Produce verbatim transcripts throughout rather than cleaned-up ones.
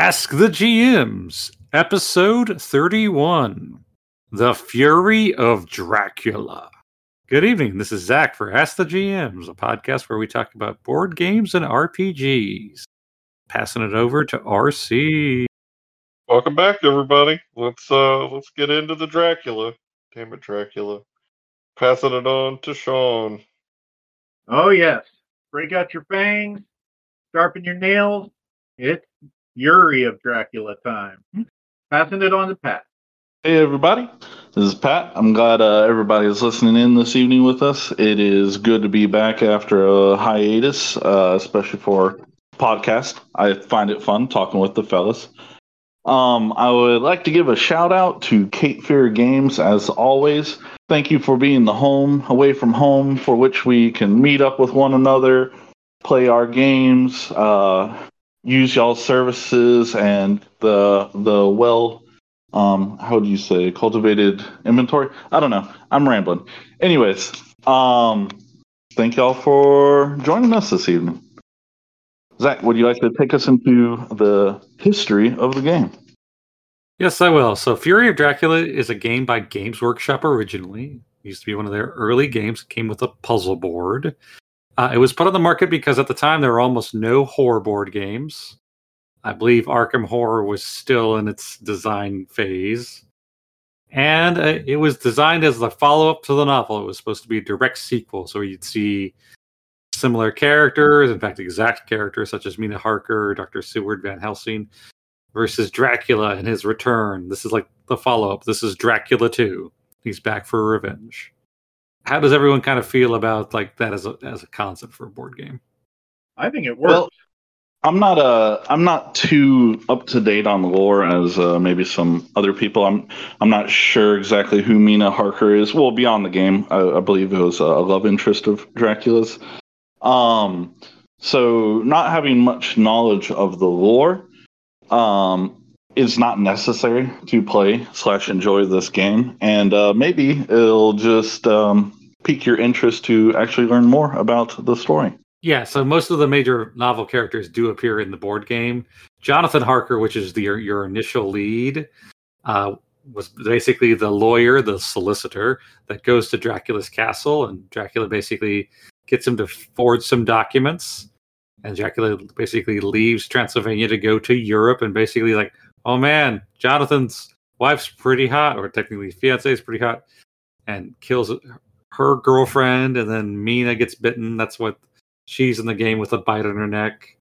Ask the G Ms, episode thirty-one, The Fury of Dracula. Good evening, this is Zach for Ask the G Ms, a podcast where we talk about board games and R P Gs. Passing it over to R C. Welcome back, everybody. Let's uh, let's get into the Dracula. Damn it, Dracula. Passing it on to Sean. Oh, yes. Break out your fangs, sharpen your nails. It's Fury of Dracula time. Passing it on to Pat. Hey, everybody. This is Pat. I'm glad uh, everybody is listening in this evening with us. It is good to be back after a hiatus, uh, especially for podcast. I find it fun talking with the fellas. Um, I would like to give a shout out to Cape Fear Games, as always. Thank you for being the home away from home for which we can meet up with one another, play our games, uh, use y'all's services and the the well, um, how do you say, cultivated inventory? I don't know. I'm rambling. Anyways, um, thank y'all for joining us this evening. Zach, would you like to take us into the history of the game? Yes, I will. So Fury of Dracula is a game by Games Workshop originally. It used to be one of their early games. It came with a puzzle board. Uh, it was put on the market because at the time there were almost no horror board games. I believe Arkham Horror was still in its design phase. And uh, it was designed as the follow-up to the novel. It was supposed to be a direct sequel, so you'd see similar characters, in fact, exact characters such as Mina Harker, Doctor Seward, Van Helsing, versus Dracula and his return. This is like the follow-up. This is Dracula two. He's back for revenge. How does everyone kind of feel about like that as a as a concept for a board game? I think it works. Well, I'm not a I'm not too up to date on the lore as uh, maybe some other people. I'm I'm not sure exactly who Mina Harker is. Well, beyond the game, I, I believe it was a love interest of Dracula's. Um, so not having much knowledge of the lore, um, is not necessary to play slash enjoy this game. And, uh, maybe it'll just, um, pique your interest to actually learn more about the story. Yeah. So most of the major novel characters do appear in the board game. Jonathan Harker, which is the, your, your initial lead, uh, was basically the lawyer, the solicitor that goes to Dracula's castle, and Dracula basically gets him to forge some documents, and Dracula basically leaves Transylvania to go to Europe, and basically like, oh man, Jonathan's wife's pretty hot, or technically fiance is pretty hot, and kills her girlfriend, and then Mina gets bitten. That's what she's in the game with a bite on her neck.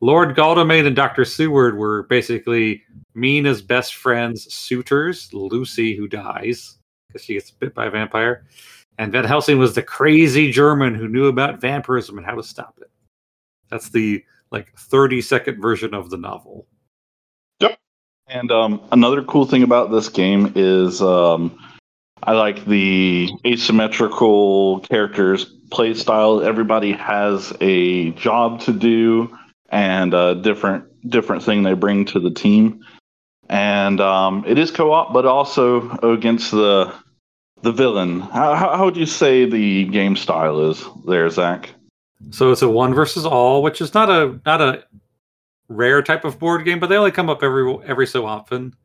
Lord Godalming and Doctor Seward were basically Mina's best friend's suitors, Lucy, who dies because she gets bit by a vampire. And Van Helsing was the crazy German who knew about vampirism and how to stop it. That's the like thirty-second version of the novel. Yep. And um, another cool thing about this game is um, I like the asymmetrical characters play style. Everybody has a job to do and a different different thing they bring to the team. And um, it is co-op, but also against the The villain. How, how would you say the game style is there, Zach? So it's a one versus all, which is not a not a rare type of board game, but they only come up every every so often.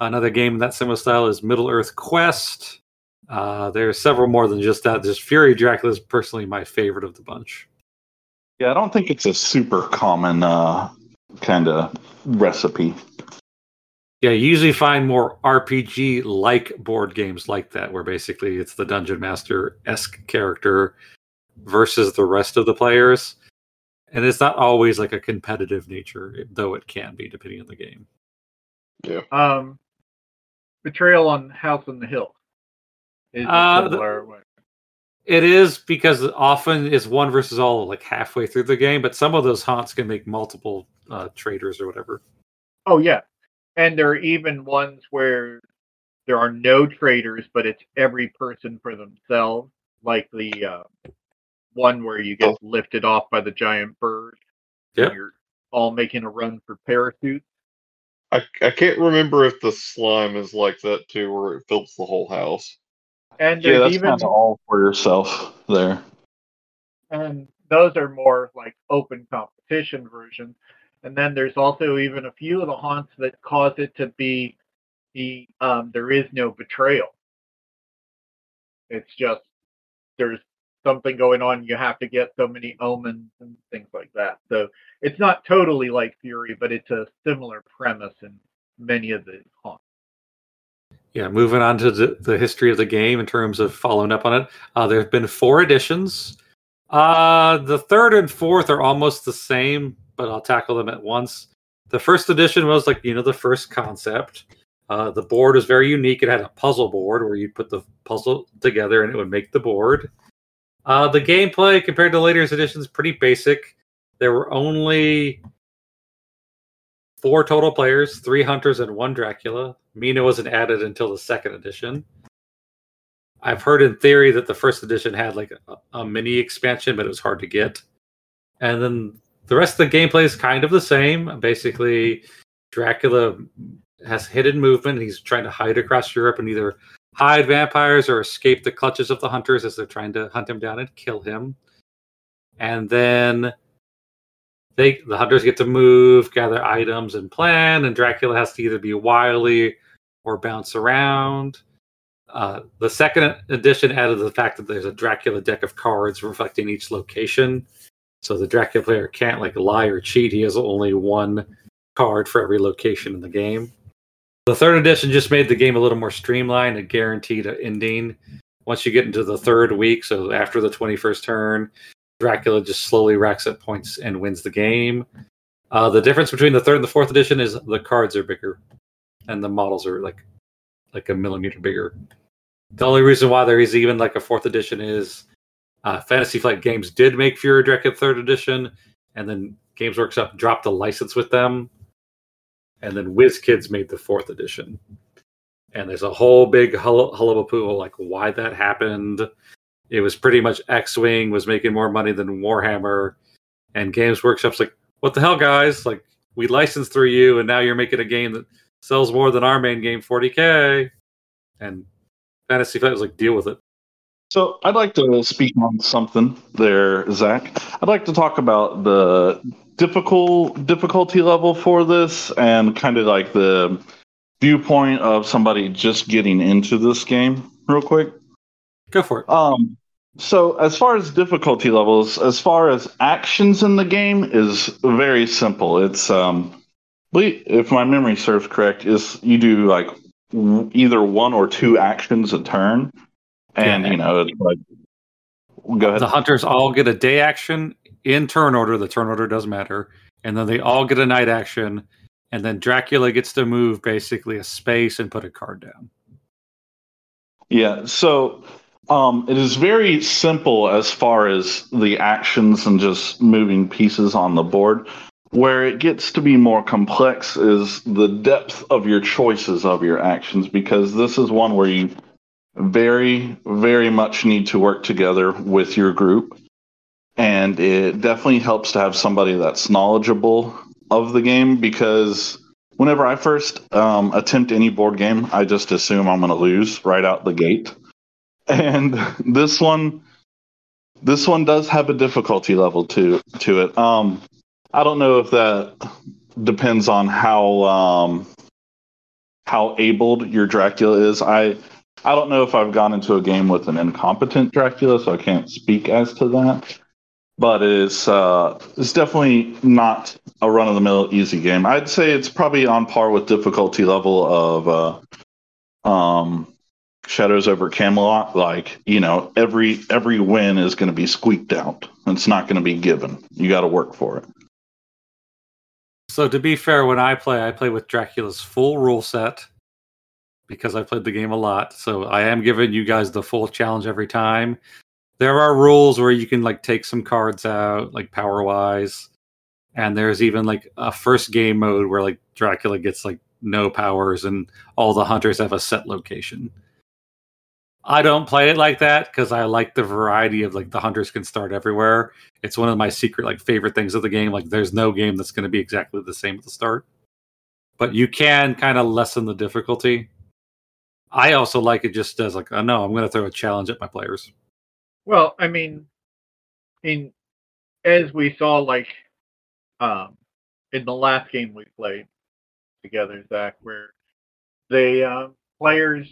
Another game in that similar style is Middle Earth Quest. Uh, there are several more than just that. Just Fury Dracula is personally my favorite of the bunch. Yeah, I don't think it's a super common uh, kind of recipe. Yeah, you usually find more R P G-like board games like that, where basically it's the Dungeon Master-esque character versus the rest of the players. And it's not always like a competitive nature, though it can be, depending on the game. Yeah. Um, Betrayal on House on the Hill. Is uh, the, it is, because often it's one versus all like halfway through the game, but some of those haunts can make multiple uh, traders or whatever. Oh, yeah. And there are even ones where there are no traders, but it's every person for themselves, like the uh, one where you get oh. lifted off by the giant bird. Yeah, you're all making a run for parachutes. I I can't remember if the slime is like that too, where it fills the whole house. And yeah, that's even kind of all for yourself there. And those are more like open competition versions. And then there's also even a few of the haunts that cause it to be the um, there is no betrayal. It's just there's something going on. You have to get so many omens and things like that. So it's not totally like Fury, but it's a similar premise in many of the haunts. Yeah, moving on to the, the history of the game in terms of following up on it. Uh, there have been four editions. Uh, the third and fourth are almost the same, but I'll tackle them at once. The first edition was like, you know, the first concept. Uh, the board was very unique. It had a puzzle board where you'd put the puzzle together and it would make the board. Uh, the gameplay compared to later editions, pretty basic. There were only four total players, three hunters and one Dracula. Mina wasn't added until the second edition. I've heard in theory that the first edition had like a, a mini expansion, but it was hard to get. And then the rest of the gameplay is kind of the same. Basically, Dracula has hidden movement, and he's trying to hide across Europe and either hide vampires or escape the clutches of the hunters as they're trying to hunt him down and kill him. And then They, the hunters get to move, gather items, and plan, and Dracula has to either be wily or bounce around. Uh, the second edition added the fact that there's a Dracula deck of cards reflecting each location, so the Dracula player can't like lie or cheat. He has only one card for every location in the game. The third edition just made the game a little more streamlined and guaranteed an ending. Once you get into the third week, so after the twenty-first turn, Dracula just slowly racks up points and wins the game. Uh, the difference between the third and the fourth edition is the cards are bigger, and the models are like like a millimeter bigger. The only reason why there is even like a fourth edition is uh, Fantasy Flight Games did make Fury of Dracula third edition, and then Games Workshop dropped a license with them, and then WizKids made the fourth edition. And there's a whole big hull- hullabapoo like why that happened. It was pretty much X-Wing was making more money than Warhammer, and Games Workshop's like, what the hell, guys? Like, we licensed through you, and now you're making a game that sells more than our main game, forty K. And Fantasy Flight was like, deal with it. So I'd like to speak on something there, Zach. I'd like to talk about the difficult difficulty level for this and kind of like the viewpoint of somebody just getting into this game real quick. Go for it. Um, So as far as difficulty levels, as far as actions in the game is very simple. It's, um, if my memory serves correct, is you do like w- either one or two actions a turn. And, yeah. you know, it's like, go ahead. The hunters all get a day action in turn order. The turn order doesn't matter. And then they all get a night action. And then Dracula gets to move basically a space and put a card down. Yeah, so... Um, it is very simple as far as the actions and just moving pieces on the board. Where it gets to be more complex is the depth of your choices of your actions, because this is one where you very, very much need to work together with your group. And it definitely helps to have somebody that's knowledgeable of the game, because whenever I first um, attempt any board game, I just assume I'm going to lose right out the gate. And this one, this one does have a difficulty level to to it. Um, I don't know if that depends on how um, how abled your Dracula is. I I don't know if I've gone into a game with an incompetent Dracula, so I can't speak as to that. But it's uh, it's definitely not a run of the mill easy game. I'd say it's probably on par with difficulty level of uh, um. Shadows over Camelot. Like, you know, every every win is going to be squeaked out. It's not going to be given. You got to work for it. So to be fair, when I play, I play with Dracula's full rule set because I played the game a lot. So I am giving you guys the full challenge every time. There are rules where you can like take some cards out, like power wise, and there's even like a first game mode where like Dracula gets like no powers and all the hunters have a set location. I don't play it like that because I like the variety of like the hunters can start everywhere. It's one of my secret like favorite things of the game. Like there's no game that's going to be exactly the same at the start, but you can kind of lessen the difficulty. I also like it just as like, I oh, know I'm going to throw a challenge at my players. Well, I mean, in as we saw, like um, in the last game we played together, Zach, where the uh, players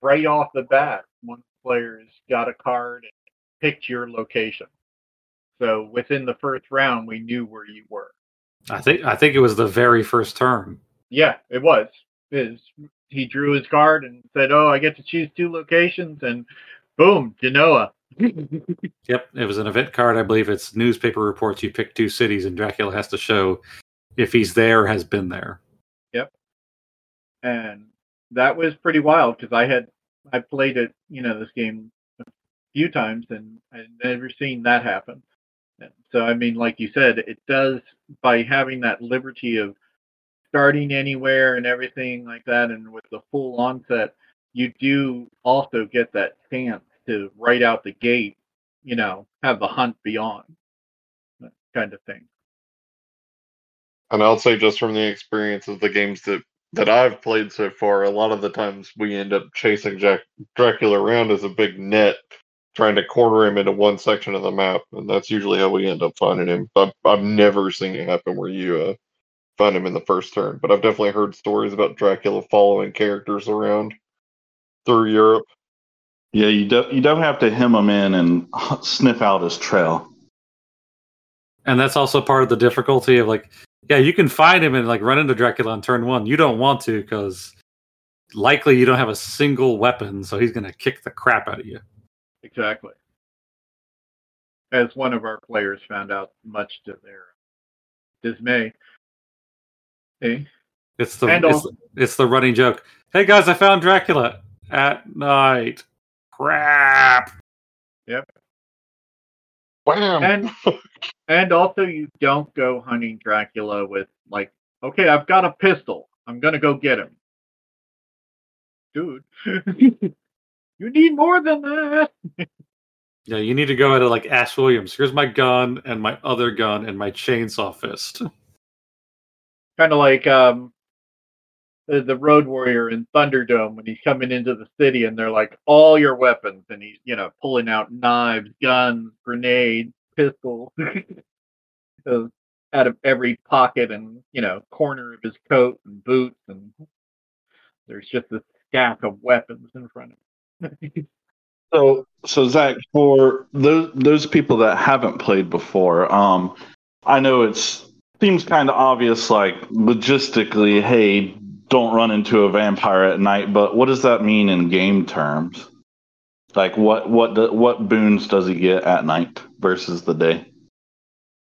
right off the bat, one of the players got a card and picked your location. So within the first round, we knew where you were. I think I think it was the very first turn. Yeah, it was. It was he drew his card and said, "Oh, I get to choose two locations," and boom, Genoa. Yep, it was an event card. I believe it's newspaper reports. You pick two cities, and Dracula has to show if he's there, has been there. Yep, and that was pretty wild because I had I played it, you know, this game a few times, and I'd never seen that happen. So I mean, like you said, it does by having that liberty of starting anywhere and everything like that, and with the full onset, you do also get that chance to right out the gate, you know, have the hunt beyond, that kind of thing. And I'll say just from the experience of the games that, that I've played so far, a lot of the times we end up chasing Jack, Dracula around as a big net, trying to corner him into one section of the map, and that's usually how we end up finding him. I've, I've never seen it happen where you uh, find him in the first turn, but I've definitely heard stories about Dracula following characters around through Europe. Yeah, you don't, you don't have to hem him in and sniff out his trail. And that's also part of the difficulty of, like, yeah, you can find him and, like, run into Dracula on turn one. You don't want to because likely you don't have a single weapon, so he's going to kick the crap out of you. Exactly. As one of our players found out, much to their dismay. Hey. It's the it's, it's the running joke. Hey guys, I found Dracula at night. Crap. Yep. Wow. And and also, you don't go hunting Dracula with, like, okay, I've got a pistol, I'm gonna go get him, dude. You need more than that. Yeah, you need to go out of, like, Ash Williams. Here's my gun and my other gun and my chainsaw fist. Kind of like um, the Road Warrior in Thunderdome when he's coming into the city and they're like, all your weapons. And he's, you know, pulling out knives, guns, grenades, pistols so out of every pocket and, you know, corner of his coat and boots. And there's just a stack of weapons in front of him. So, so Zach, for those those people that haven't played before, um, I know it seems kind of obvious, like logistically, hey, don't run into a vampire at night. But what does that mean in game terms? Like, what what do, what boons does he get at night versus the day?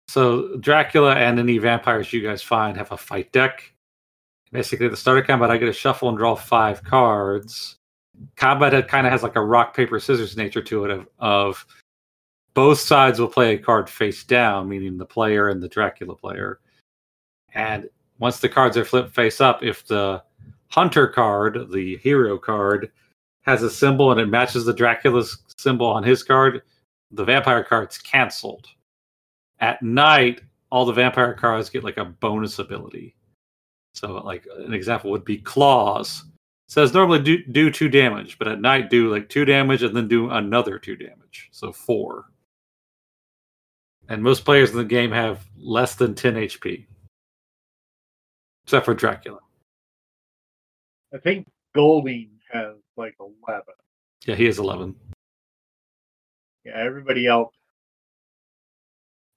So, Dracula and any vampires you guys find have a fight deck. Basically, at the start of combat, I get to shuffle and draw five cards. Combat kind of has like a rock, paper, scissors nature to it of, of both sides will play a card face down, meaning the player and the Dracula player. And once the cards are flipped face up, if the hunter card, the hero card, has a symbol and it matches the Dracula's symbol on his card, the vampire card's canceled. At night, all the vampire cards get like a bonus ability. So like an example would be claws. Says normally do, do two damage, but at night do like two damage and then do another two damage. So four. And most players in the game have less than ten H P. Except for Dracula. I think Golding has like eleven. Yeah, he has eleven. Yeah, everybody else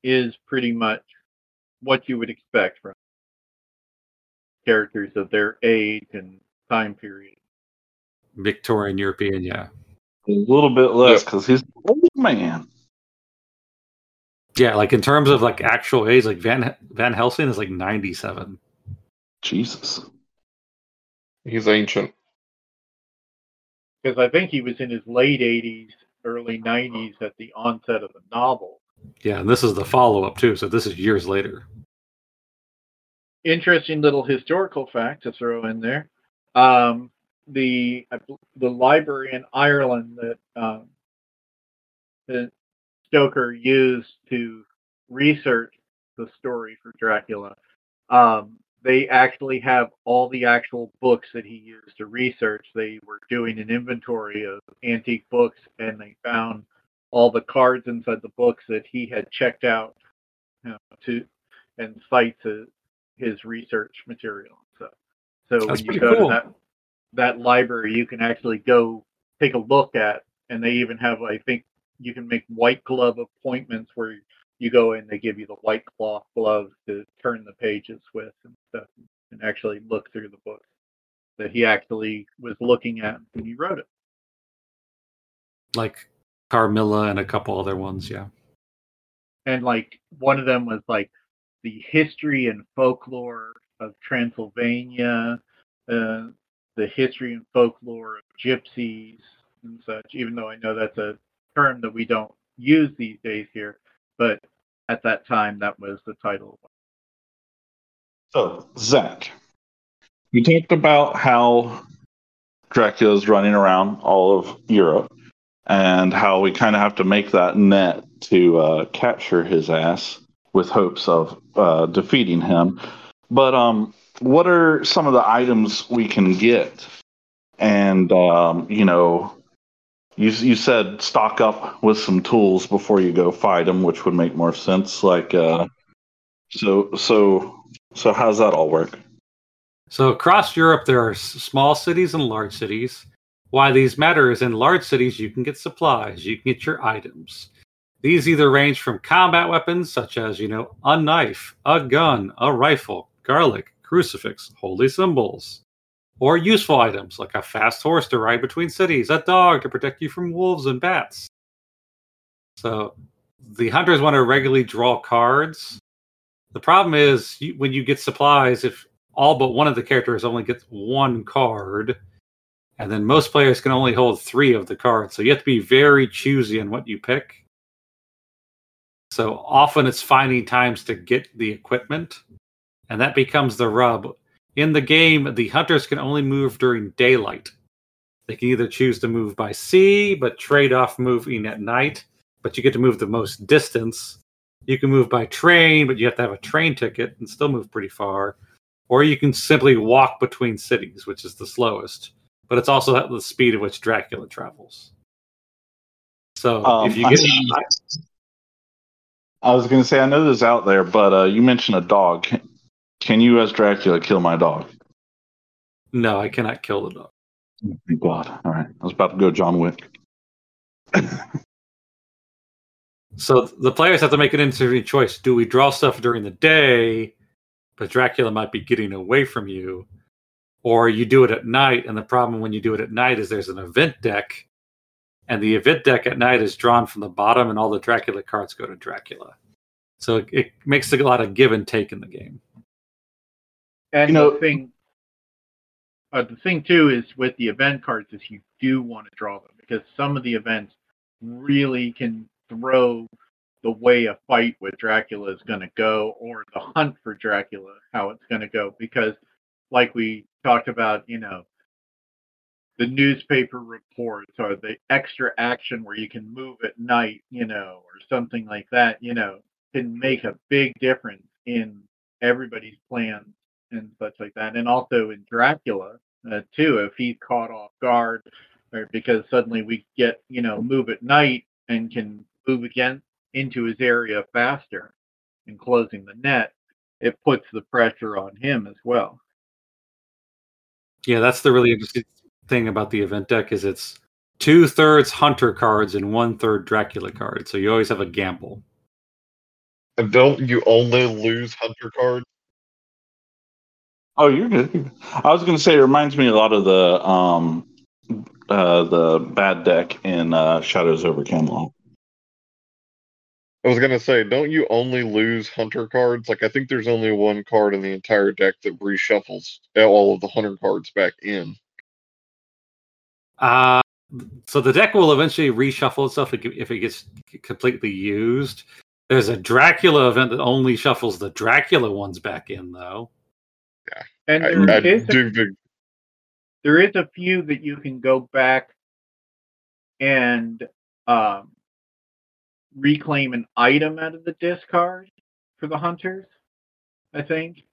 is pretty much what you would expect from characters of their age and time period. Victorian European, yeah. A little bit less because he's an old man. Yeah, like in terms of like actual age, like Van Van Helsing is like ninety-seven. Jesus. He's ancient. Because I think he was in his late eighties, early nineties at the onset of the novel. Yeah, and this is the follow-up too, so this is years later. Interesting little historical fact to throw in there. Um, the the library in Ireland that, um, that Stoker used to research the story for Dracula, um, they actually have all the actual books that he used to research. They were doing an inventory of antique books, and they found all the cards inside the books that he had checked out, you know, to and cites his research material. So, so when you go cool. to that, that library, you can actually go take a look at, and they even have, I think, you can make white glove appointments where you go in, they give you the white cloth gloves to turn the pages with and stuff, and actually look through the book that he actually was looking at when he wrote it. Like Carmilla and a couple other ones, yeah. And like one of them was like the history and folklore of Transylvania, uh, the history and folklore of gypsies and such, even though I know that's a term that we don't use these days here, but at that time that was the title. So, Zach, you talked about how Dracula's running around all of Europe and how we kind of have to make that net to uh, capture his ass with hopes of uh, defeating him. But um, what are some of the items we can get? And, um, you know, you you said stock up with some tools before you go fight him, which would make more sense. Like, uh, so so so how does that all work? So across Europe, there are s- small cities and large cities. Why these matter is in large cities, you can get supplies, you can get your items. These either range from combat weapons, such as, you know, a knife, a gun, a rifle, garlic, crucifix, holy symbols, or useful items like a fast horse to ride between cities, a dog to protect you from wolves and bats. So the hunters want to regularly draw cards. The problem is you, when you get supplies, if all but one of the characters only gets one card, and then most players can only hold three of the cards. So you have to be very choosy in what you pick. So often it's finding times to get the equipment, and that becomes the rub. In the game, the hunters can only move during daylight. They can either choose to move by sea, but trade off moving at night, but you get to move the most distance. You can move by train, but you have to have a train ticket and still move pretty far. Or you can simply walk between cities, which is the slowest. But it's also at the speed at which Dracula travels. So um, if you get... I, I was going to say, I know this is out there, but uh, you mentioned a dog. Can you, as Dracula, kill my dog? No, I cannot kill the dog. Oh, thank God. All right. I was about to go John Wick. So the players have to make an interesting choice. Do we draw stuff during the day, but Dracula might be getting away from you? Or you do it at night, and the problem when you do it at night is there's an event deck, and the event deck at night is drawn from the bottom, and all the Dracula cards go to Dracula. So it, it makes a lot of give and take in the game. And you know, the thing, uh, the thing too is with the event cards is you do want to draw them, because some of the events really can throw the way a fight with Dracula is going to go, or the hunt for Dracula, how it's going to go, because like we talked about, you know, the newspaper reports or the extra action where you can move at night, you know, or something like that, you know, can make a big difference in everybody's plans and such like that. And also in Dracula, uh, too, if he's caught off guard, or because suddenly we get, you know, move at night and can move again into his area faster and closing the net, it puts the pressure on him as well. Yeah, that's the really interesting thing about the event deck is it's two-thirds Hunter cards and one-third Dracula cards, so you always have a gamble. And don't you only lose Hunter cards? Oh, you're good. I was going to say it reminds me a lot of the um, uh, the bad deck in uh, Shadows over Camelot. I was going to say, don't you only lose Hunter cards? Like, I think there's only one card in the entire deck that reshuffles all of the Hunter cards back in. Uh, so the deck will eventually reshuffle itself if it gets completely used. There's a Dracula event that only shuffles the Dracula ones back in, though. Yeah. And there, I, I is do a, do. there is a few that you can go back and... Um, reclaim an item out of the discard for the hunters, I think.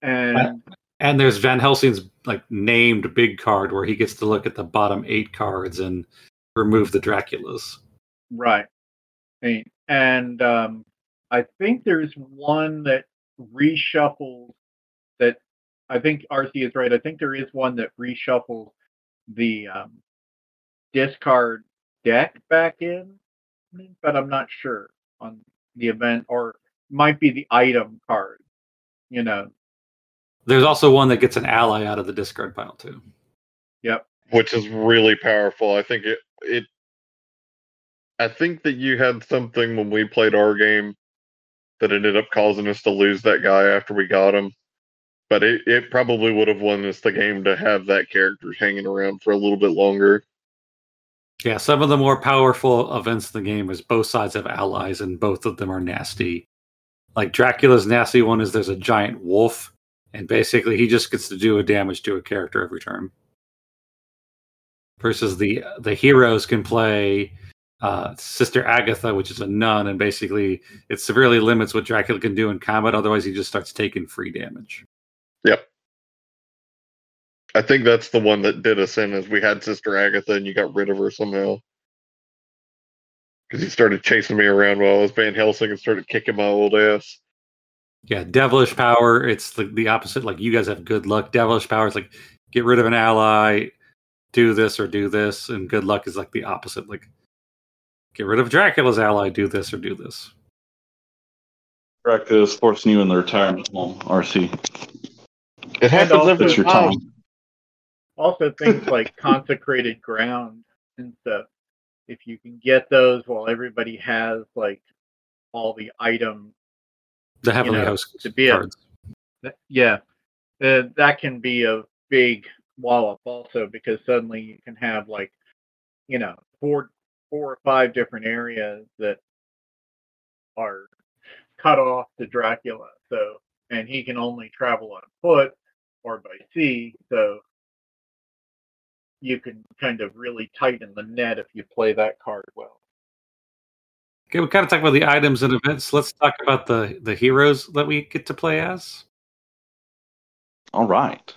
And and there's Van Helsing's like named big card where he gets to look at the bottom eight cards and remove the Draculas. Right. And um, I think there's one that reshuffles that, I think R C is right. I think there is one that reshuffles the um, discard deck back in, but I'm not sure on the event, or might be the item card, you know. There's also one that gets an ally out of the discard pile too. Yep. Which is really powerful. I think it, it I think that you had something when we played our game that ended up causing us to lose that guy after we got him. But it, it probably would have won us the game to have that character hanging around for a little bit longer. Yeah, some of the more powerful events in the game is both sides have allies, and both of them are nasty. Like Dracula's nasty one is there's a giant wolf, and basically he just gets to do a damage to a character every turn. Versus the the heroes can play uh, Sister Agatha, which is a nun, and basically it severely limits what Dracula can do in combat, otherwise he just starts taking free damage. Yep. I think that's the one that did us in, is we had Sister Agatha and you got rid of her somehow. Because he started chasing me around while I was Van Helsing and started kicking my old ass. Yeah, Devilish Power, it's the, the opposite. Like, you guys have good luck. Devilish Power is like, get rid of an ally, do this or do this. And good luck is like the opposite. Like, get rid of Dracula's ally, do this or do this. Dracula's forcing you in the retirement home, R C. It happens every your time. time. Also, things like consecrated ground and stuff. If you can get those while everybody has like all the items, the heavenly you know, host to be cards. A, yeah, uh, that can be a big wallop also, because suddenly you can have like you know four, four or five different areas that are cut off to Dracula. So, and he can only travel on foot or by sea. So. You can kind of really tighten the net if you play that card well. Okay, we kind of talked about the items and events. Let's talk about the, the heroes that we get to play as. All right.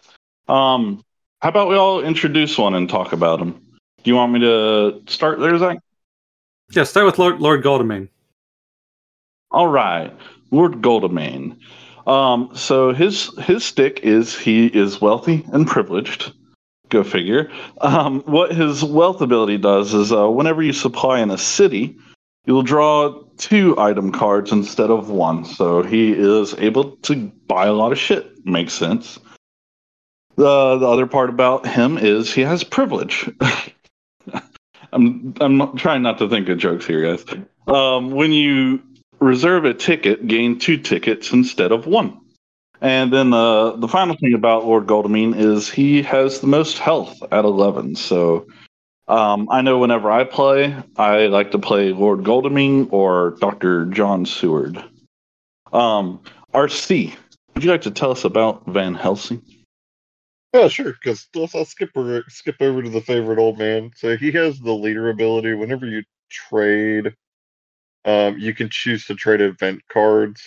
Um, how about we all introduce one and talk about them? Do you want me to start there, Zach? Yeah, start with Lord, Lord Godalming. All right. Lord Godalming. Um, so his his stick is he is wealthy and privileged. Go figure. Um, what his wealth ability does is uh, whenever you supply in a city, you'll draw two item cards instead of one. So he is able to buy a lot of shit. Makes sense. The, the other part about him is he has privilege. I'm I'm not, trying not to think of jokes here, guys. Um, when you reserve a ticket, gain two tickets instead of one. And then uh, the final thing about Lord Godalming is he has the most health at eleven. So um, I know whenever I play, I like to play Lord Godalming or Doctor John Seward. Um, R C, would you like to tell us about Van Helsing? Yeah, sure, because I'll skip over, skip over to the favorite old man. So he has the leader ability. Whenever you trade, um, you can choose to trade event cards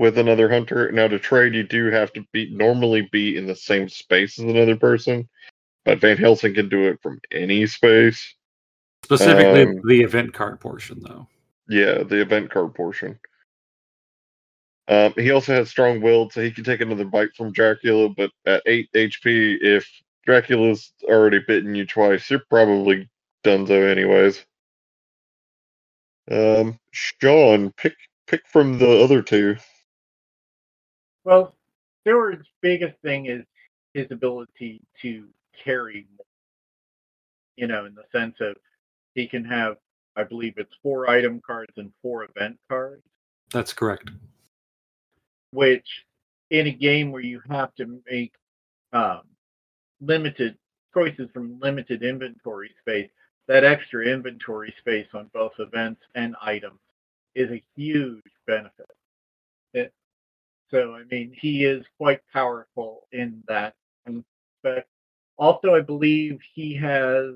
with another hunter. Now, to trade, you do have to be normally be in the same space as another person, but Van Helsing can do it from any space. Specifically, um, the event card portion, though. Yeah, the event card portion. Um, he also has strong willed, so he can take another bite from Dracula, but at eight H P, if Dracula's already bitten you twice, you're probably donezo anyways. Um, Sean, pick, pick from the other two. Well, Seward's biggest thing is his ability to carry more, you know, in the sense of he can have, I believe it's four item cards and four event cards. That's correct. Which, in a game where you have to make um, limited choices from limited inventory space, that extra inventory space on both events and items is a huge benefit. It, So, I mean, he is quite powerful in that aspect. Also, I believe he has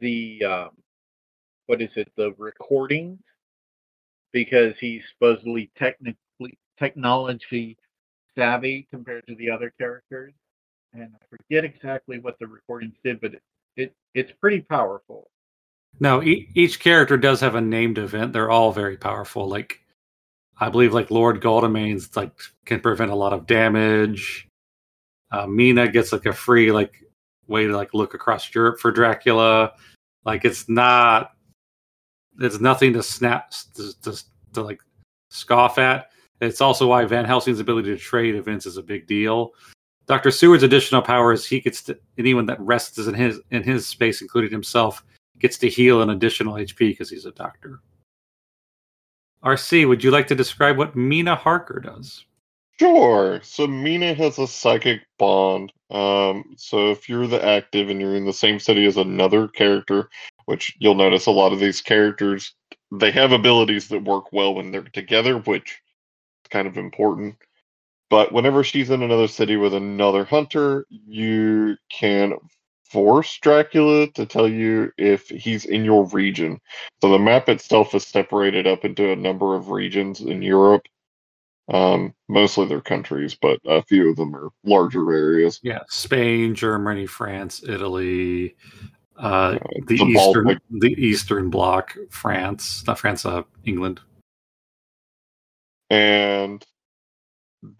the, um, what is it, the recordings, because he's supposedly technically technology savvy compared to the other characters. And I forget exactly what the recordings did, but it, it it's pretty powerful. Now, e- each character does have a named event. They're all very powerful, like... I believe like Lord Godalming's like can prevent a lot of damage. Uh, Mina gets like a free like way to like look across Europe for Dracula. Like it's not, it's nothing to snap to, to, to like scoff at. It's also why Van Helsing's ability to trade events is a big deal. Doctor Seward's additional power is he gets to, anyone that rests in his in his space, including himself, gets to heal an additional H P because he's a doctor. R C, would you like to describe what Mina Harker does? Sure. So Mina has a psychic bond. Um, so if you're the active and you're in the same city as another character, which you'll notice a lot of these characters, they have abilities that work well when they're together, which is kind of important. But whenever she's in another city with another hunter, you can force Dracula to tell you if he's in your region. So the map itself is separated up into a number of regions in Europe. Um, mostly they're countries, but a few of them are larger areas. Yeah, Spain, Germany, France, Italy, uh, uh, the, the Eastern Baltic. the Eastern Bloc, France, not France, uh, England. And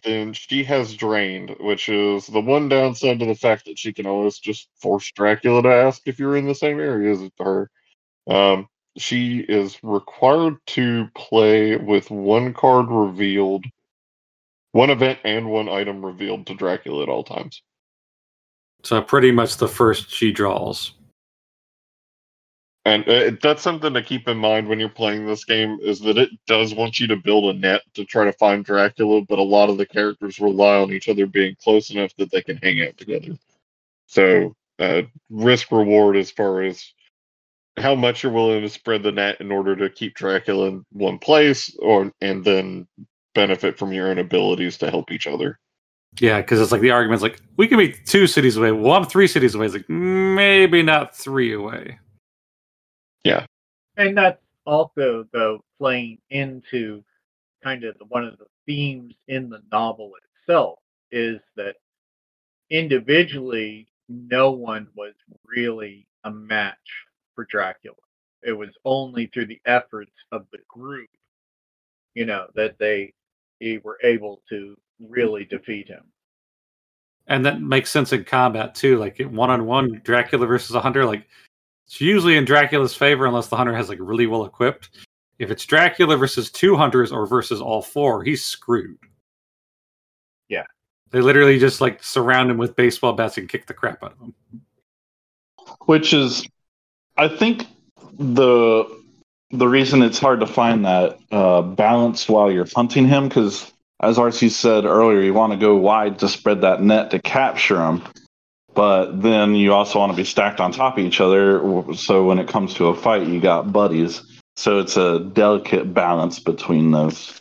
then she has Drained, which is the one downside to the fact that she can always just force Dracula to ask if you're in the same area as her. Um, she is required to play with one card revealed, one event and one item revealed to Dracula at all times. So pretty much the first she draws. And uh, that's something to keep in mind when you're playing this game, is that it does want you to build a net to try to find Dracula, but a lot of the characters rely on each other being close enough that they can hang out together. So uh, risk reward as far as how much you're willing to spread the net in order to keep Dracula in one place, or and then benefit from your own abilities to help each other. Yeah, because it's like the argument's like, we can be two cities away. Well, I'm three cities away. It's like, maybe not three away. Yeah. And that's also, though, playing into kind of the, one of the themes in the novel itself, is that individually, no one was really a match for Dracula. It was only through the efforts of the group, you know, that they, they were able to really defeat him. And that makes sense in combat, too. Like, one-on-one, Dracula versus a hunter, like, it's usually in Dracula's favor unless the hunter has like really well equipped. If it's Dracula versus two hunters or versus all four, he's screwed. Yeah. They literally just like surround him with baseball bats and kick the crap out of him. Which is, I think, the the reason it's hard to find that uh, balance while you're hunting him, because as R C said earlier, you want to go wide to spread that net to capture him. But then you also want to be stacked on top of each other, so when it comes to a fight, you got buddies. So it's a delicate balance between those.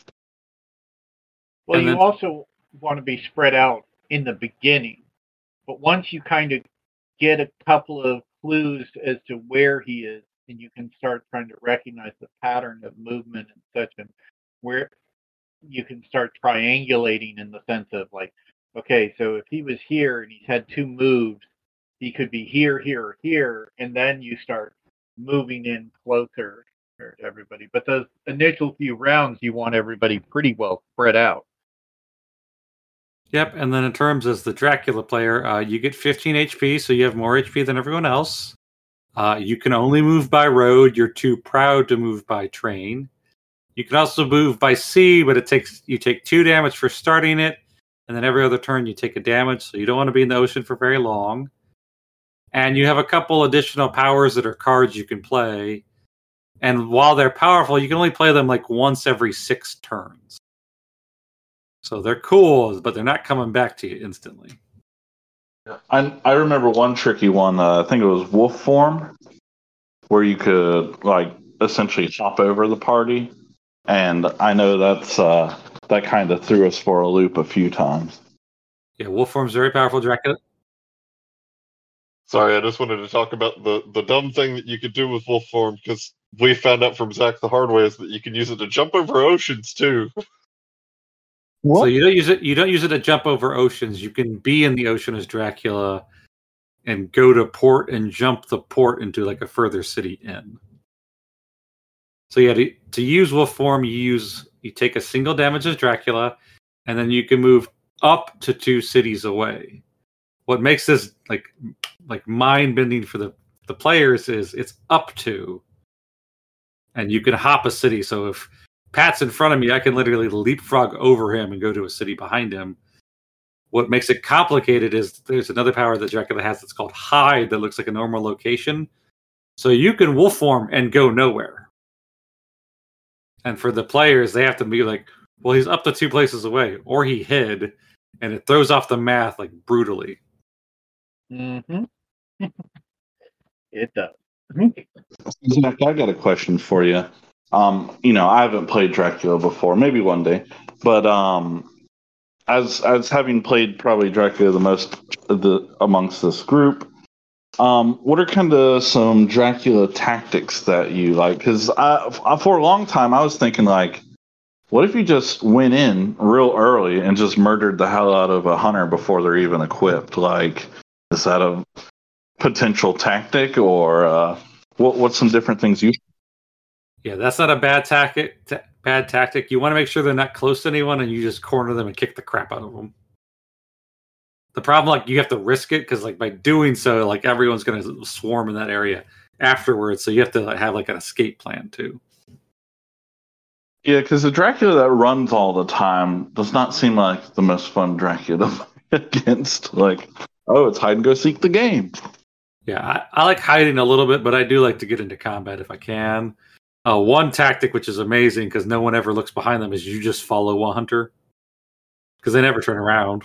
Well, and you then also want to be spread out in the beginning. But once you kind of get a couple of clues as to where he is, and you can start trying to recognize the pattern of movement and such, and where you can start triangulating in the sense of, like, okay, so if he was here and he's had two moves, he could be here, here, or here, and then you start moving in closer to everybody. But those initial few rounds, you want everybody pretty well spread out. Yep, and then in terms as the Dracula player, uh, you get fifteen H P, so you have more H P than everyone else. Uh, you can only move by road. You're too proud to move by train. You can also move by sea, but it takes you take two damage for starting it. And then every other turn you take a damage, so you don't want to be in the ocean for very long. And you have a couple additional powers that are cards you can play. And while they're powerful, you can only play them like once every six turns. So they're cool, but they're not coming back to you instantly. I, I remember one tricky one, uh, I think it was Wolf Form, where you could like essentially chop over the party. And I know that's... Uh, That kind of threw us for a loop a few times. Yeah, Wolf Form's very powerful, Dracula. Sorry, I just wanted to talk about the, the dumb thing that you could do with Wolf Form, because we found out from Zach the hard way is that you can use it to jump over oceans too. What? So you don't use it. You don't use it to jump over oceans. You can be in the ocean as Dracula and go to port and jump the port into like a further city in. So yeah, to, to use Wolf Form, you use You take a single damage as Dracula, and then you can move up to two cities away. What makes this like like mind-bending for the, the players is it's up to, and you can hop a city. So if Pat's in front of me, I can literally leapfrog over him and go to a city behind him. What makes it complicated is there's another power that Dracula has that's called hide that looks like a normal location. So you can wolf form and go nowhere. And for the players, they have to be like, well, he's up to two places away, or he hid, and it throws off the math like brutally. Mm-hmm. It does. Zach, I got a question for you. Um, you know, I haven't played Dracula before, maybe one day, but um, as as having played probably Dracula the most the amongst this group, um, what are kind of some Dracula tactics that you like? Because I, I for a long time I was thinking like, what if you just went in real early and just murdered the hell out of a hunter before they're even equipped? Like, is that a potential tactic, or uh, what? What's some different things you? Yeah, that's not a bad tactic. T- bad tactic. You want to make sure they're not close to anyone, and you just corner them and kick the crap out of them. The problem, like, you have to risk it because, like, by doing so, like, everyone's going to swarm in that area afterwards. So you have to like, have like an escape plan too. Yeah, because the Dracula that runs all the time does not seem like the most fun Dracula to fight against. Like, oh, it's hide and go seek the game. Yeah, I, I like hiding a little bit, but I do like to get into combat if I can. Uh, one tactic, which is amazing because no one ever looks behind them, is you just follow a hunter because they never turn around.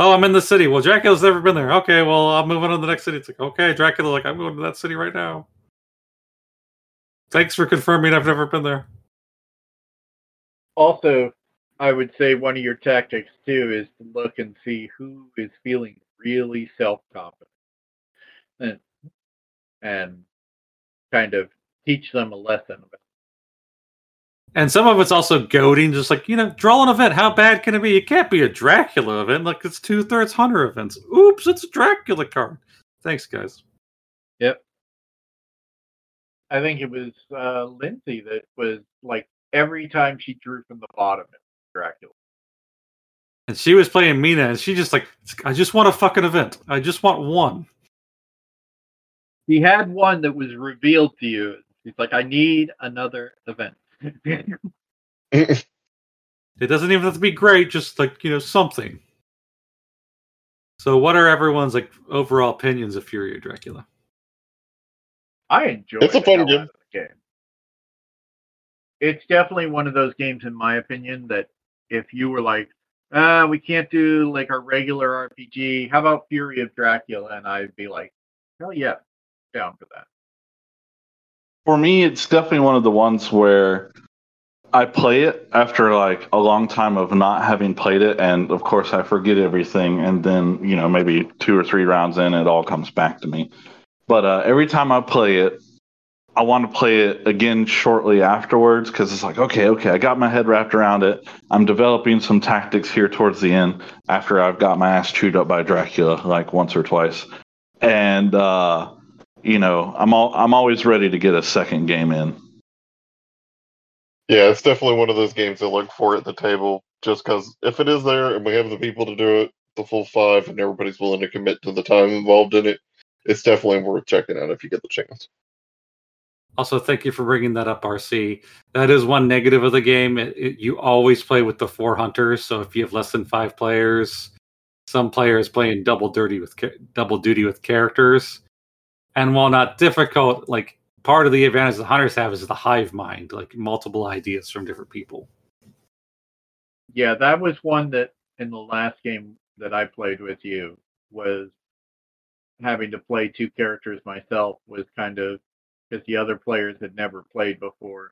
Oh, I'm in the city. Well, Dracula's never been there. Okay, well, I'm moving on to the next city. It's like, okay, Dracula, like, I'm going to that city right now. Thanks for confirming I've never been there. Also, I would say one of your tactics, too, is to look and see who is feeling really self-confident. And, and kind of teach them a lesson about it. And some of it's also goading, just like, you know, draw an event. How bad can it be? It can't be a Dracula event. Like, it's two-thirds Hunter events. Oops, it's a Dracula card. Thanks, guys. Yep. I think it was uh, Lindsay that was like every time she drew from the bottom, it was Dracula. And she was playing Mina, and she just like, I just want a fucking event. I just want one. She had one that was revealed to you. She's like, I need another event. It doesn't even have to be great, just like, you know, something. So, what are everyone's like overall opinions of Fury of Dracula? I enjoy it's a fun game. Of the game. It's definitely one of those games, in my opinion, that if you were like, uh, we can't do like our regular R P G, how about Fury of Dracula? And I'd be like, hell yeah, down for that. For me, it's definitely one of the ones where I play it after like a long time of not having played it, and of course I forget everything, and then, you know, maybe two or three rounds in, it all comes back to me. But uh, every time I play it, I want to play it again shortly afterwards because it's like, okay, okay, I got my head wrapped around it. I'm developing some tactics here towards the end after I've got my ass chewed up by Dracula like once or twice. And, uh, you know, I'm all, I'm always ready to get a second game in. Yeah, it's definitely one of those games to look for at the table just because if it is there and we have the people to do it, the full five, and everybody's willing to commit to the time involved in it, it's definitely worth checking out if you get the chance. Also, thank you for bringing that up, R C. That is one negative of the game. It, it, you always play with the four hunters, so if you have less than five players, some players playing double dirty with double duty with characters. And while not difficult, like part of the advantage the hunters have is the hive mind, like multiple ideas from different people. Yeah, that was one that in the last game that I played with you was. Having to play two characters myself was kind of because the other players had never played before,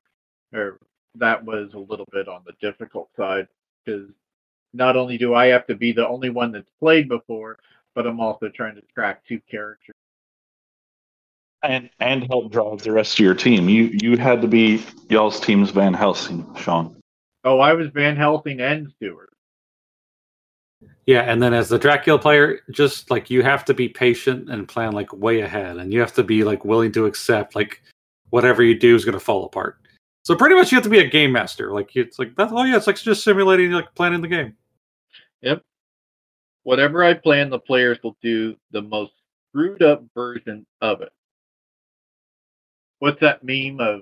or that was a little bit on the difficult side because not only do I have to be the only one that's played before, but I'm also trying to track two characters and and help drive the rest of your team. You you had to be y'all's team's Van Helsing, Sean. Oh, I was Van Helsing and Stewart. Yeah, and then as the Dracula player, just like you have to be patient and plan like way ahead, and you have to be like willing to accept like whatever you do is going to fall apart. So pretty much you have to be a game master. Like it's like that's oh yeah, it's like just simulating like planning the game. Yep. Whatever I plan, the players will do the most screwed up version of it. What's that meme of,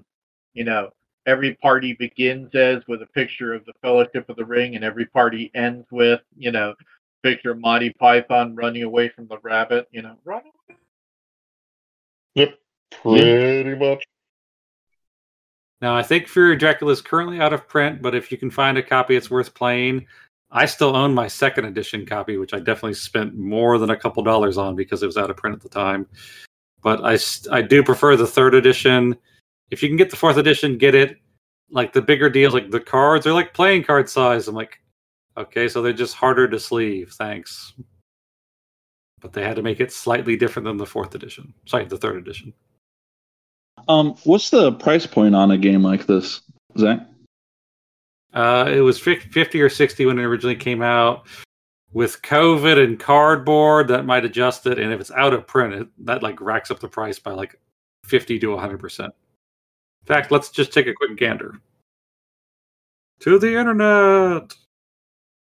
you know, every party begins as with a picture of the Fellowship of the Ring, and every party ends with, you know, picture of Monty Python running away from the rabbit, you know, run away. Yep, pretty yep. much. Now, I think Fury of Dracula is currently out of print, but if you can find a copy, it's worth playing. I still own my second edition copy, which I definitely spent more than a couple dollars on because it was out of print at the time. But I, I do prefer the third edition. If you can get the fourth edition, get it. Like the bigger deals, like the cards, they're like playing card size. I'm like, okay, so they're just harder to sleeve. Thanks. But they had to make it slightly different than the fourth edition. Sorry, the third edition. Um, what's the price point on a game like this, Zach? Uh, it was fifty or sixty when it originally came out. With COVID and cardboard, that might adjust it. And if it's out of print, it, that like racks up the price by like fifty to one hundred percent. In fact, let's just take a quick gander. To the internet!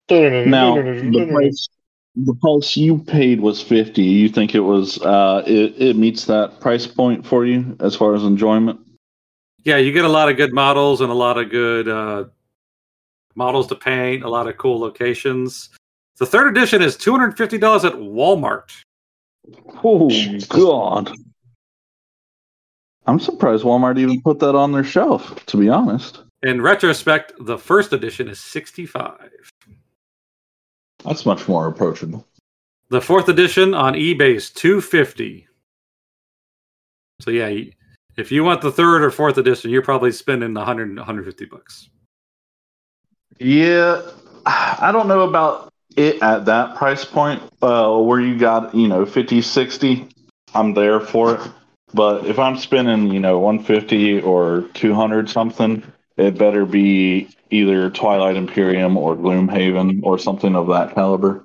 Now, the price, the price you paid was fifty. You think it was? Uh, it, it meets that price point for you as far as enjoyment? Yeah, you get a lot of good models and a lot of good uh, models to paint, a lot of cool locations. The third edition is two hundred fifty dollars at Walmart. Oh, God. I'm surprised Walmart even put that on their shelf, to be honest. In retrospect, the first edition is sixty-five dollars. That's much more approachable. The fourth edition on eBay is two hundred fifty dollars. So yeah, if you want the third or fourth edition, you're probably spending one hundred, one hundred fifty bucks. Yeah, I don't know about it at that price point uh, where you got, you know, fifty, sixty. I'm there for it. But if I'm spending, you know, one hundred fifty or two hundred something, it better be either Twilight Imperium or Gloomhaven or something of that caliber.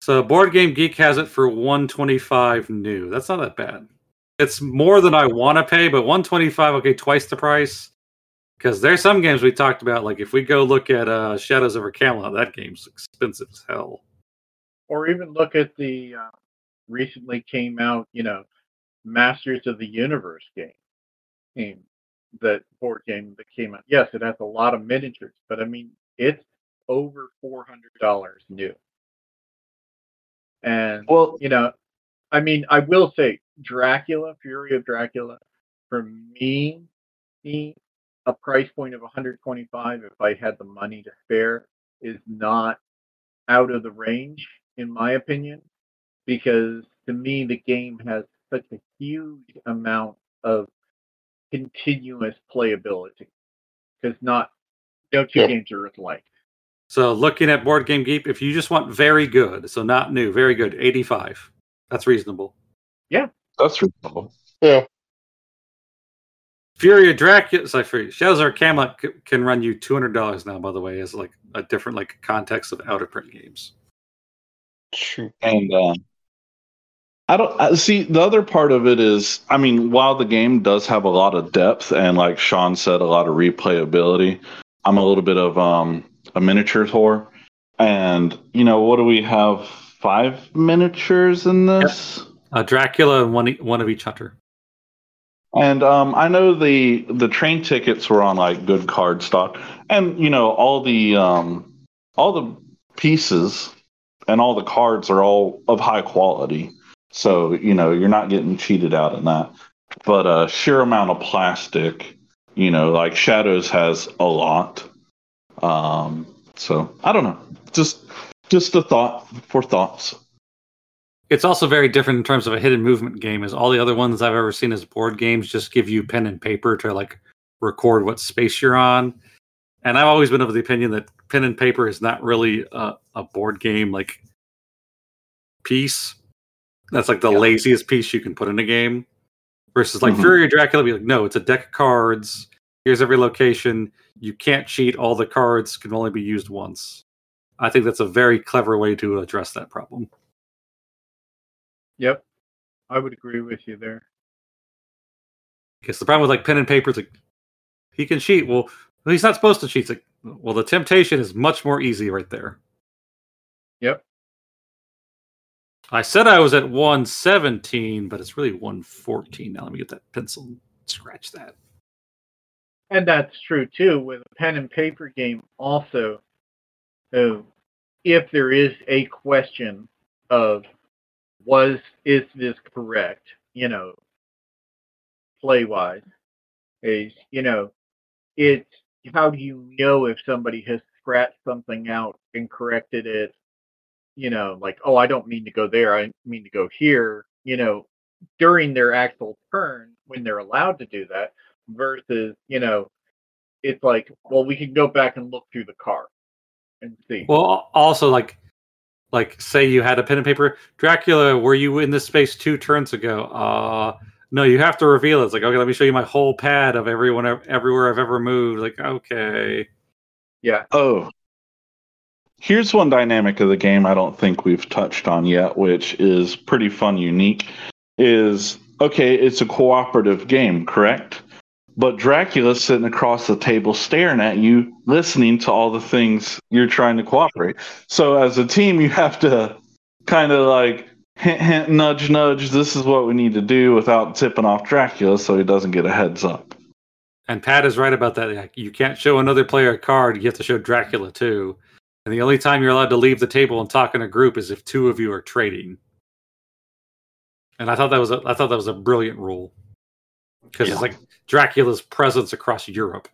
So Board Game Geek has it for one hundred twenty-five dollars new. That's not that bad. It's more than I want to pay, but one hundred twenty-five dollars, okay, twice the price. Because there's some games we talked about, like if we go look at uh, Shadows over Camelot, that game's expensive as hell. Or even look at the uh, recently came out, you know, Masters of the Universe game, game that board game that came out. Yes, it has a lot of miniatures, but I mean it's over four hundred dollars new. And well, you know, I mean, I will say Dracula, Fury of Dracula, for me, a price point of one hundred twenty-five, if I had the money to spare, is not out of the range in my opinion, because to me the game has such a huge amount of continuous playability because not no two yeah. games are alike. So looking at Board Game Geek, if you just want very good, so not new, very good, eighty-five. That's reasonable. Yeah, that's reasonable. Yeah. Fury of Dracula, sorry, Shadows of Camelot can run you two hundred dollars now. By the way, as like a different like context of out of print games. True. And. Uh, I don't I, see the other part of it is, I mean, while the game does have a lot of depth and, like Sean said, a lot of replayability, I'm a little bit of um, a miniatures whore. And, you know, what do we have? Five miniatures in this? Yep. Uh, Dracula and one, one of each hunter. And um, I know the, the train tickets were on, like, good card stock. And, you know, all the um, all the pieces and all the cards are all of high quality. So, you know, you're not getting cheated out in that. But a sheer amount of plastic, you know, like Shadows has a lot. Um, so, I don't know. Just just a thought for thoughts. It's also very different in terms of a hidden movement game, as all the other ones I've ever seen as board games just give you pen and paper to, like, record what space you're on. And I've always been of the opinion that pen and paper is not really a, a board game, like, piece. That's like the yeah. laziest piece you can put in a game. Versus like mm-hmm. Fury of Dracula, be like, no, it's a deck of cards. Here's every location. You can't cheat. All the cards can only be used once. I think that's a very clever way to address that problem. Yep. I would agree with you there. Because the problem with like pen and paper is like he can cheat. Well, he's not supposed to cheat. It's like, well, the temptation is much more easy right there. Yep. I said I was at one seventeen, but it's really one fourteen. Now let me get that pencil and scratch that. And that's true, too, with a pen and paper game also. So if there is a question of, was is this correct, you know, play-wise, is, you know, it's how do you know if somebody has scratched something out and corrected it, you know, like, oh, I don't mean to go there, I mean to go here, you know, during their actual turn when they're allowed to do that, versus, you know, it's like, well, we can go back and look through the card and see. Well, also, like, like say you had a pen and paper, Dracula, were you in this space two turns ago? Uh, no, you have to reveal it. It's like, okay, let me show you my whole pad of everyone, everywhere I've ever moved. Like, okay. Yeah. Oh. Here's one dynamic of the game I don't think we've touched on yet, which is pretty fun, unique, is, okay, it's a cooperative game, correct? But Dracula's sitting across the table staring at you, listening to all the things you're trying to cooperate. So as a team, you have to kind of like hint, hint, nudge, nudge, this is what we need to do without tipping off Dracula so he doesn't get a heads up. And Pat is right about that. You can't show another player a card. You have to show Dracula, too. And the only time you're allowed to leave the table and talk in a group is if two of you are trading. And I thought that was a, I thought that was a brilliant rule. Because yeah. It's like Dracula's presence across Europe.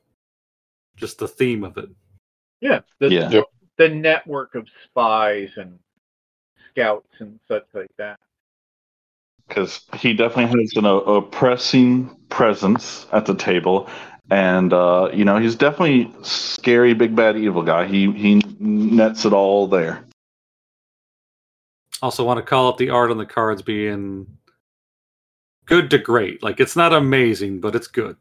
Just the theme of it. Yeah. The, yeah. the network of spies and scouts and such like that. Because he definitely has an oppressing presence at the table. And, uh, you know, he's definitely scary, big, bad, evil guy. He he nets it all there. Also want to call up the art on the cards being good to great. Like, it's not amazing, but it's good.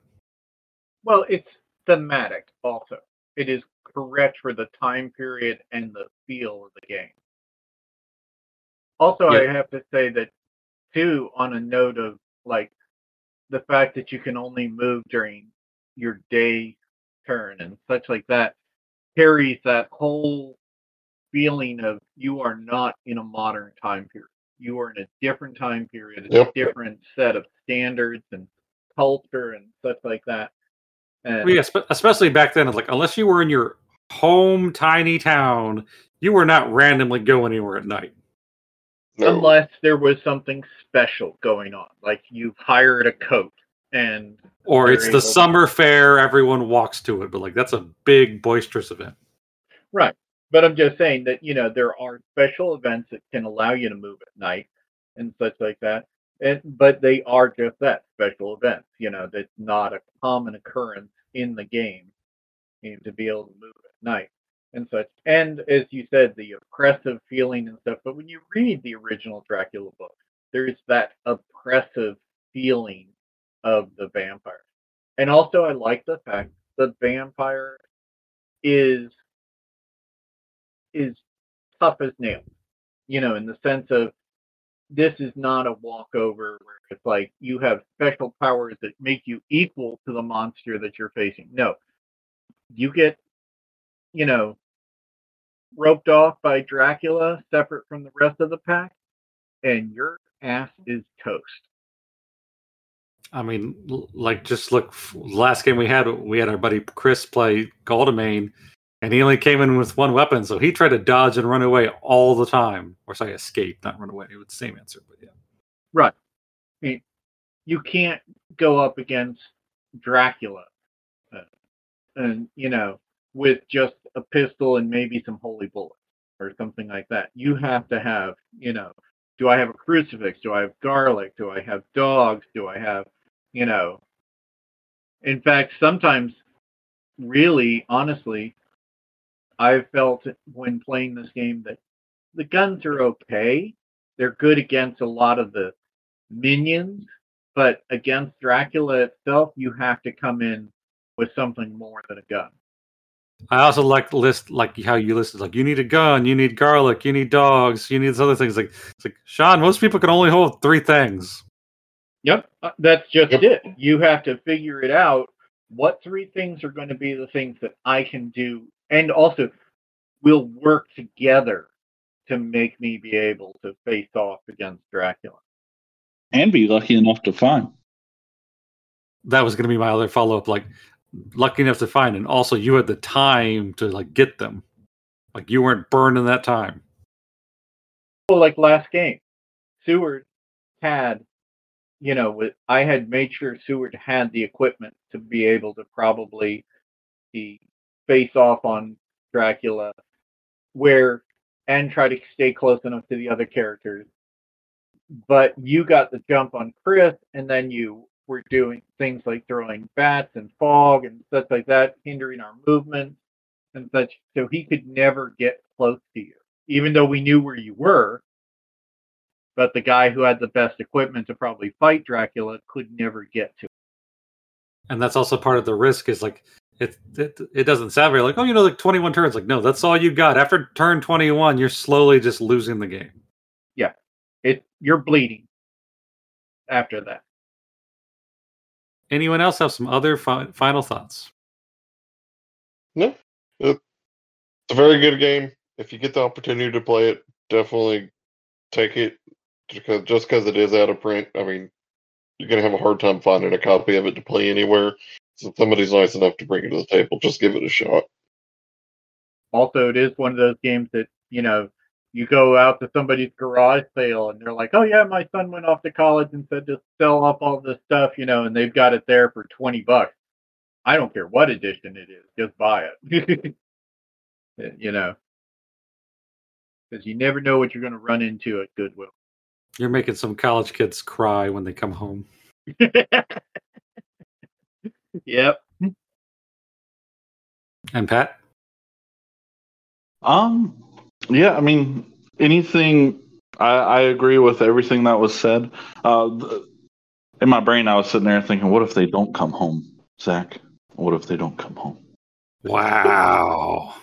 Well, it's thematic also. It is correct for the time period and the feel of the game. Also, yeah. I have to say that, too, on a note of, like, the fact that you can only move during your day turn and such like that carries that whole feeling of you are not in a modern time period. You are in a different time period, a yep. different set of standards and culture and such like that. And well, yeah, especially back then, like unless you were in your home tiny town, you were not randomly going anywhere at night. No. Unless there was something special going on, like you've hired a coat. And or it's the summer to... fair, everyone walks to it, but like that's a big boisterous event. Right. But I'm just saying that, you know, there are special events that can allow you to move at night and such like that. And, but they are just that, special events, you know, that's not a common occurrence in the game, you know, to be able to move at night and such. And as you said, the oppressive feeling and stuff. But when you read the original Dracula book, there's that oppressive feeling of the vampire. And also I like the fact the vampire is... is tough as nails, you know, in the sense of this is not a walkover where it's like you have special powers that make you equal to the monster that you're facing. No, you get, you know, roped off by Dracula separate from the rest of the pack and your ass is toast. I mean, like just look, last game we had, we had our buddy Chris play Godalming. And he only came in with one weapon, so he tried to dodge and run away all the time. Or sorry, escape, not run away. It was the same answer, but yeah. Right. I mean, you can't go up against Dracula uh, and, you know, with just a pistol and maybe some holy bullets or something like that. You have to have, you know, do I have a crucifix? Do I have garlic? Do I have dogs? Do I have, you know... In fact, sometimes, really, honestly... I felt when playing this game that the guns are okay. They're good against a lot of the minions, but against Dracula itself, you have to come in with something more than a gun. I also like the list, like how you listed, like you need a gun, you need garlic, you need dogs, you need these other things. Like, it's like Sean, most people can only hold three things. Yep, that's just yep. it. You have to figure it out what three things are going to be the things that I can do, and also we'll work together to make me be able to face off against Dracula. And be lucky enough to find. That was going to be my other follow-up, like, lucky enough to find, and also you had the time to, like, get them. Like, you weren't burned in that time. Well, like last game, Seward had, you know, I had made sure Seward had the equipment to be able to probably face off on Dracula, where, and try to stay close enough to the other characters. But you got the jump on Chris, and then you were doing things like throwing bats and fog and such like that, hindering our movement and such, so he could never get close to you, even though we knew where you were. But the guy who had the best equipment to probably fight Dracula could never get to him. And that's also part of the risk, is like, it it, it doesn't sound very like, oh, you know, like twenty-one turns. Like, no, that's all you got. After turn twenty-one, you're slowly just losing the game. Yeah. It, you're bleeding after that. Anyone else have some other fi- final thoughts? No. It's a very good game. If you get the opportunity to play it, definitely take it. Just because it is out of print, I mean, you're going to have a hard time finding a copy of it to play anywhere. So if somebody's nice enough to bring it to the table, just give it a shot. Also, it is one of those games that, you know, you go out to somebody's garage sale and they're like, oh yeah, my son went off to college and said to sell off all this stuff, you know, and they've got it there for twenty bucks. I don't care what edition it is, just buy it. You know, because you never know what you're going to run into at Goodwill. You're making some college kids cry when they come home. Yep. And Pat? Um, yeah, I mean, anything, I, I agree with everything that was said. Uh, the, in my brain, I was sitting there thinking, what if they don't come home, Zach? What if they don't come home? Wow.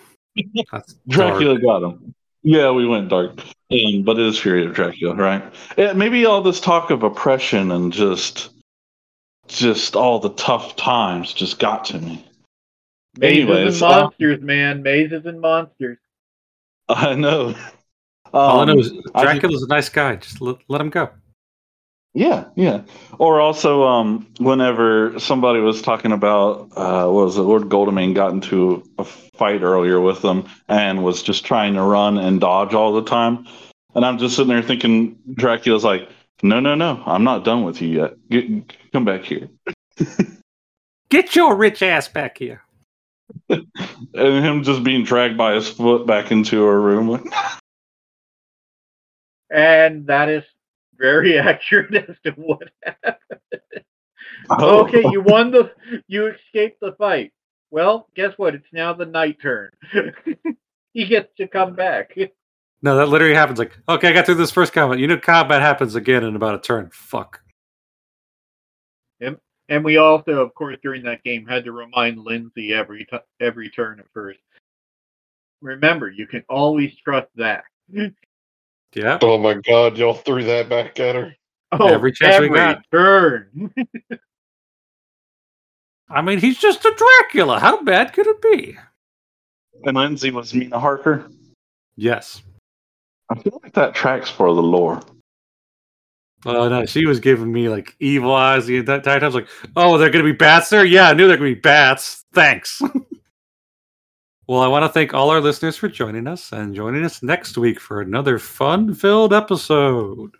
Dracula got him. Yeah, we went dark. Um, but it is Fury of Dracula, right? Yeah, maybe all this talk of oppression and just just all the tough times just got to me. Mazes Anyways, and monsters, um, man. Mazes and monsters. I know. Um, all I know is Dracula's I, a nice guy. Just let, let him go. Yeah, yeah. Or also, um, whenever somebody was talking about, uh, what was it, Lord Godalming got into a fight earlier with them and was just trying to run and dodge all the time. And I'm just sitting there thinking, Dracula's like, no, no, no, I'm not done with you yet. Get, come back here. Get your rich ass back here. And him just being dragged by his foot back into a room. Like, and that is very accurate as to what happened. Oh. Okay, you won the, you escaped the fight. Well, guess what? It's now the night turn. He gets to come back. No, that literally happens. Like, okay, I got through this first combat. You know, combat happens again in about a turn. Fuck. And, and we also, of course, during that game, had to remind Lindsay every t- every turn at first. Remember, you can always trust that. Yeah. Oh my God! Y'all threw that back at her. Oh, every chance every we got. Turn. I mean, he's just a Dracula. How bad could it be? And Lindsay was Mina Harker. Yes. I feel like that tracks for the lore. Oh no, she was giving me like evil eyes the entire time. I was like, "Oh, they're gonna be bats there? Yeah, I knew they're gonna be bats. Thanks." Well, I want to thank all our listeners for joining us and joining us next week for another fun-filled episode.